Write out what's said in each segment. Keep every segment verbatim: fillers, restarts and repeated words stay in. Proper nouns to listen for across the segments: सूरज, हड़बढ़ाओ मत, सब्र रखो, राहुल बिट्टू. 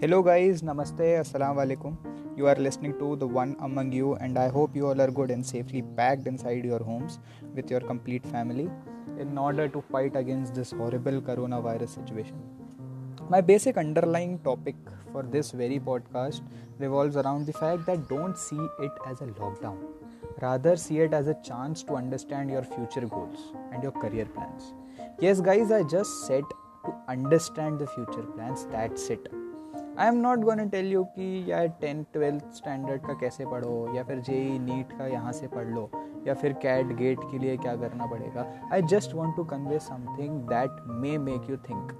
Hello guys, namaste, assalamu alaikum. You are listening to The One Among You, and I hope you all are good and safely packed inside your homes with your complete family in order to fight against this horrible coronavirus situation. My basic underlying topic for this very podcast revolves around the fact that don't see it as a lockdown. Rather see it as a chance to understand your future goals and your career plans. Yes guys, I just set to understand the future plans, that's it. I am not gonna tell you कि यार tenth twelfth standard का कैसे पढ़ो, या फिर JEE NEET का यहाँ से पढ़ लो, या फिर कैट गेट के लिए क्या करना पड़ेगा। I just want to convey something that may make you think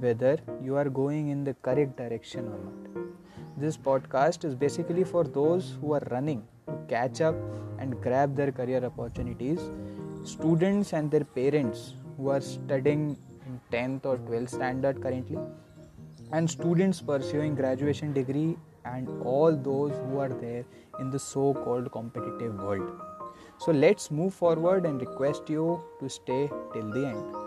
whether you are going in the correct direction और not. This podcast is basically for those who are running to catch up and grab their career opportunities, students and their parents who are studying in tenth और twelfth standard currently, and students pursuing graduation degree, and all those who are there in the so-called competitive world. So let's move forward and request you to stay till the end.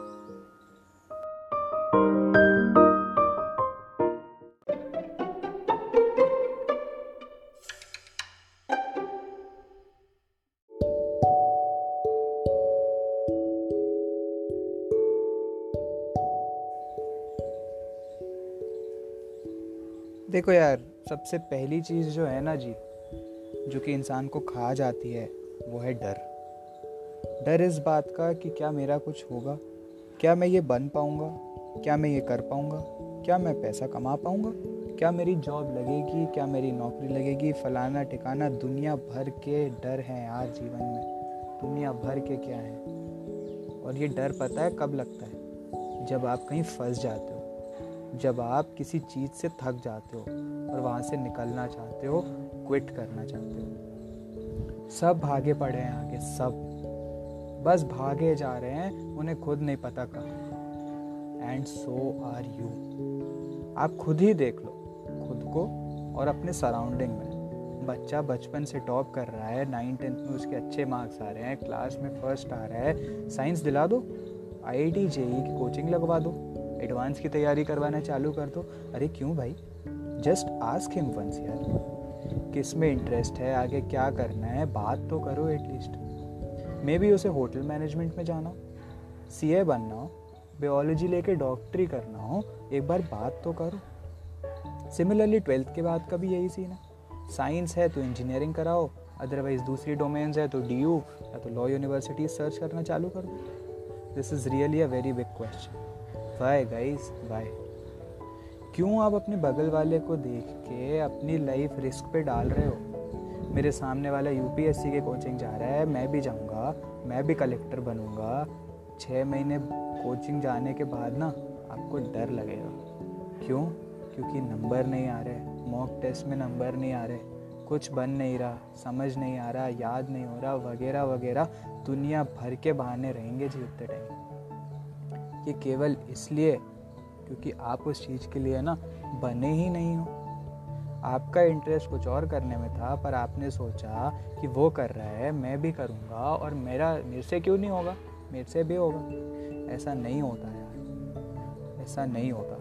देखो यार, सबसे पहली चीज़ जो है ना जी, जो कि इंसान को खा जाती है, वो है डर। डर इस बात का कि क्या मेरा कुछ होगा, क्या मैं ये बन पाऊँगा, क्या मैं ये कर पाऊँगा, क्या मैं पैसा कमा पाऊँगा, क्या मेरी जॉब लगेगी, क्या मेरी नौकरी लगेगी, फलाना ठिकाना। दुनिया भर के डर हैं यार जीवन में, दुनिया भर के क्या हैं। और ये डर पता है कब लगता है? जब आप कहीं फंस जाते हो, जब आप किसी चीज़ से थक जाते हो और वहाँ से निकलना चाहते हो, क्विट करना चाहते हो। सब भागे पड़े हैं आगे, सब बस भागे जा रहे हैं, उन्हें खुद नहीं पता कहाँ। And so are you. आप खुद ही देख लो खुद को और अपने सराउंडिंग में। बच्चा बचपन से टॉप कर रहा है, नाइन टेंथ में उसके अच्छे मार्क्स आ रहे हैं, क्लास में फर्स्ट आ रहा है, साइंस दिला दो, आई आई टी जेई की कोचिंग लगवा दो, एडवांस की तैयारी करवाना चालू कर दो। अरे क्यों भाई? जस्ट आस्क हिम वंस यार, किस में इंटरेस्ट है, आगे क्या करना है, बात तो करो एटलीस्ट। मे बी उसे होटल मैनेजमेंट में जाना हो, सी ए बनना हो, बायोलॉजी लेके डॉक्टरी करना हो, एक बार बात तो करो। सिमिलरली ट्वेल्थ के बाद का भी यही सीन है। साइंस है तो इंजीनियरिंग कराओ, अदरवाइज दूसरी डोमेन्स है तो डी यू या तो लॉ यूनिवर्सिटी सर्च करना चालू करो। This is really a very big question. Why guys, why? क्यों आप अपने बगल वाले को देख के अपनी लाइफ रिस्क पे डाल रहे हो? मेरे सामने वाला यूपीएससी के कोचिंग जा रहा है, मैं भी जाऊंगा, मैं भी कलेक्टर बनूंगा। छः महीने कोचिंग जाने के बाद ना आपको डर लगेगा। क्यों? क्योंकि नंबर नहीं आ रहे, मॉक टेस्ट में नंबर नहीं आ रहे, कुछ बन नहीं रहा, समझ नहीं आ रहा, याद नहीं हो रहा, वगैरह वगैरह। दुनिया भर के बहाने रहेंगे जीतते टाइम। ये केवल इसलिए क्योंकि आप उस चीज़ के लिए ना बने ही नहीं हो। आपका इंटरेस्ट कुछ और करने में था, पर आपने सोचा कि वो कर रहा है, मैं भी करूँगा, और मेरा मेरे से क्यों नहीं होगा, मेरे से भी होगा। ऐसा नहीं होता यार, ऐसा नहीं होता।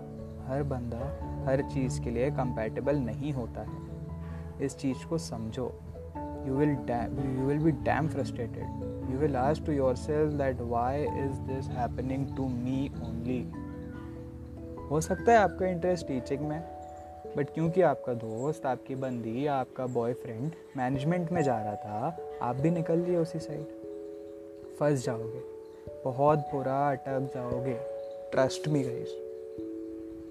हर बंदा हर चीज़ के लिए कंपैटिबल नहीं होता है। इस चीज़ को समझो। you will damn, you will be damn frustrated. You will ask to yourself that why is this happening to me only? हो सकता है आपका इंटरेस्ट टीचिंग में, बट क्योंकि आपका दोस्त, आपकी बंदी, आपका बॉयफ्रेंड मैनेजमेंट में जा रहा था, आप भी निकल लिए उसी साइड। फंस जाओगे, बहुत बुरा अटक जाओगे। ट्रस्ट मी गाइस,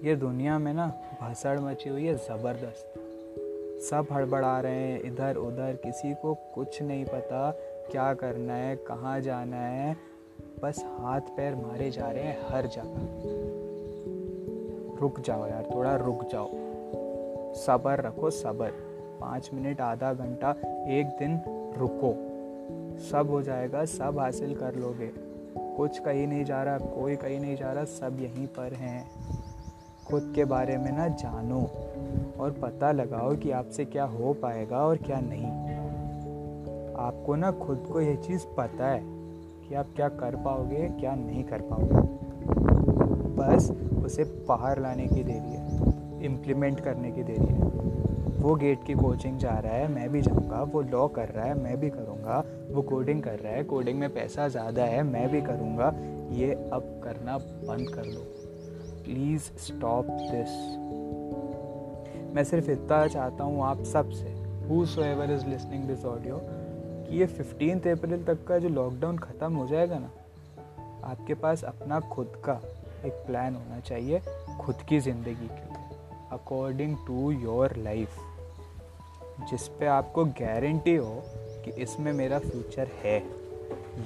ये दुनिया में ना भसड़ मची हुई है ज़बरदस्त। सब हड़बड़ा रहे हैं इधर उधर, किसी को कुछ नहीं पता क्या करना है, कहाँ जाना है, बस हाथ पैर मारे जा रहे हैं हर जगह। रुक जाओ यार, थोड़ा रुक जाओ, सब्र रखो, सब्र। पाँच मिनट, आधा घंटा, एक दिन रुको, सब हो जाएगा, सब हासिल कर लोगे। कुछ कहीं नहीं जा रहा, कोई कहीं नहीं जा रहा, सब यहीं पर हैं। खुद के बारे में ना जानो और पता लगाओ कि आपसे क्या हो पाएगा और क्या नहीं। आपको ना खुद को यह चीज़ पता है कि आप क्या कर पाओगे, क्या नहीं कर पाओगे। बस उसे बाहर लाने की देरी है। इम्प्लीमेंट करने की दे रही है। वो गेट की कोचिंग जा रहा है, मैं भी जाऊँगा। वो लॉ कर रहा है, मैं भी करूँगा। वो कोडिंग कर रहा है, कोडिंग में पैसा ज़्यादा है, मैं भी करूँगा। ये अब करना बंद कर लो, प्लीज़ स्टॉप दिस। मैं सिर्फ इतना चाहता हूँ आप सब से, whosoever is listening this audio, कि ये फिफ्टीन्थ अप्रैल तक का जो लॉकडाउन ख़त्म हो जाएगा ना, आपके पास अपना खुद का एक प्लान होना चाहिए खुद की ज़िंदगी के लिए, अकॉर्डिंग टू योर लाइफ, जिस पे आपको गारंटी हो कि इसमें मेरा फ्यूचर है,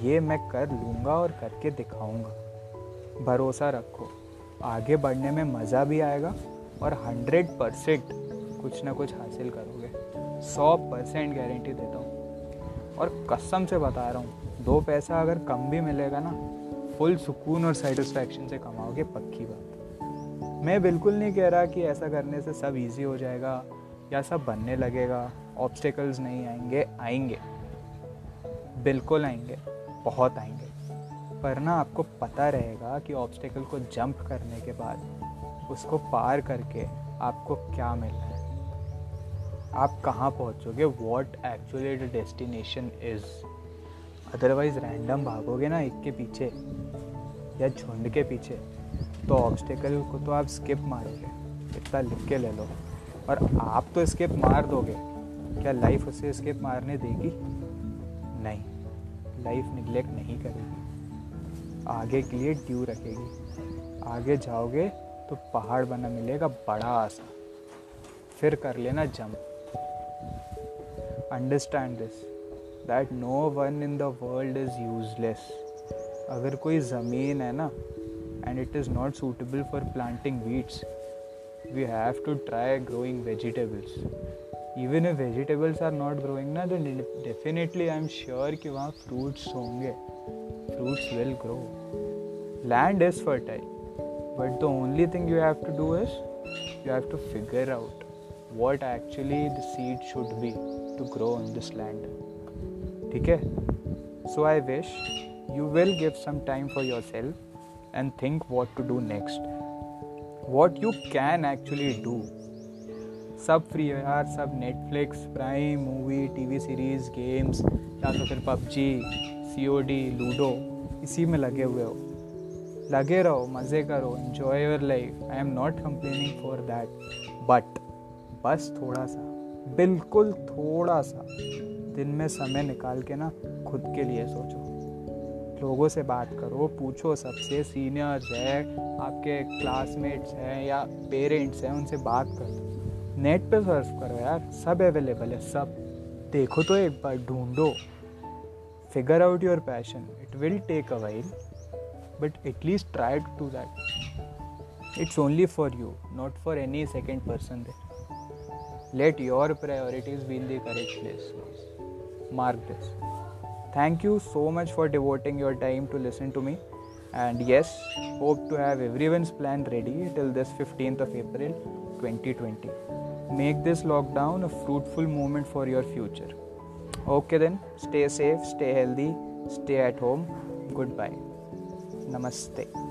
ये मैं कर लूँगा और करके दिखाऊँगा। भरोसा रखो, आगे बढ़ने में मज़ा भी आएगा और हंड्रेड परसेंट कुछ ना कुछ हासिल करोगे। सौ परसेंट गारंटी देता हूँ और कसम से बता रहा हूँ, दो पैसा अगर कम भी मिलेगा ना, फुल सुकून और सेटिस्फेक्शन से कमाओगे, पक्की बात। मैं बिल्कुल नहीं कह रहा कि ऐसा करने से सब इजी हो जाएगा या सब बनने लगेगा, ऑब्स्टेकल्स नहीं आएंगे। आएंगे, बिल्कुल आएंगे, बहुत आएंगे। पर ना आपको पता रहेगा कि ऑब्स्टेकल को जंप करने के बाद, उसको पार करके आपको क्या मिल रहा है, आप कहाँ पहुँचोगे, what actually the destination is. Otherwise random भागोगे ना एक के पीछे या झुंड के पीछे, तो ऑब्स्टेकल को तो आप स्किप मारोगे, इतना लिख के ले लो। और आप तो स्किप मार दोगे, क्या लाइफ उसे स्किप मारने देगी? नहीं, लाइफ निगलेक्ट नहीं करेगी, आगे के लिए ड्यू रखेगी। आगे जाओगे तो पहाड़ बना मिलेगा बड़ा आसान, फिर कर लेना jump. Understand this that no one in the world is useless. अगर कोई ज़मीन है ना and it is not suitable for planting weeds, we have to try growing vegetables. Even if vegetables are not growing ना, then definitely I am sure कि वहाँ fruits होंगे, fruits will grow. Land is fertile, but the only thing you have to do is you have to figure out what actually the seed should be to grow on this land. ठीक है, so I wish you will give some time for yourself and think what to do next, what you can actually do. सब free है यार, सब Netflix, Prime, movie, T V series, games, या तो फिर PUBG, C O D, Ludo, इसी में लगे हुए हो। लगे रहो, मज़े करो, enjoy your life. I am not complaining for that, but बस थोड़ा सा, बिल्कुल थोड़ा सा दिन में समय निकाल के ना खुद के लिए सोचो। लोगों से बात करो, पूछो सबसे, सीनियर्स हैं, आपके क्लासमेट्स हैं या पेरेंट्स हैं, उनसे बात करो। नेट पे सर्च करो यार, सब अवेलेबल है, सब देखो तो एक बार, ढूंढो। Figure out your passion, it will take a while but at least try to do that. It's only for you, not for any second person there. Let your priorities be in the correct place. Mark this. Thank you so much for devoting your time to listen to me. And yes, hope to have everyone's plan ready till this fifteenth of April twenty twenty. Make this lockdown a fruitful moment for your future. Okay then, stay safe, stay healthy, stay at home. Goodbye. Namaste.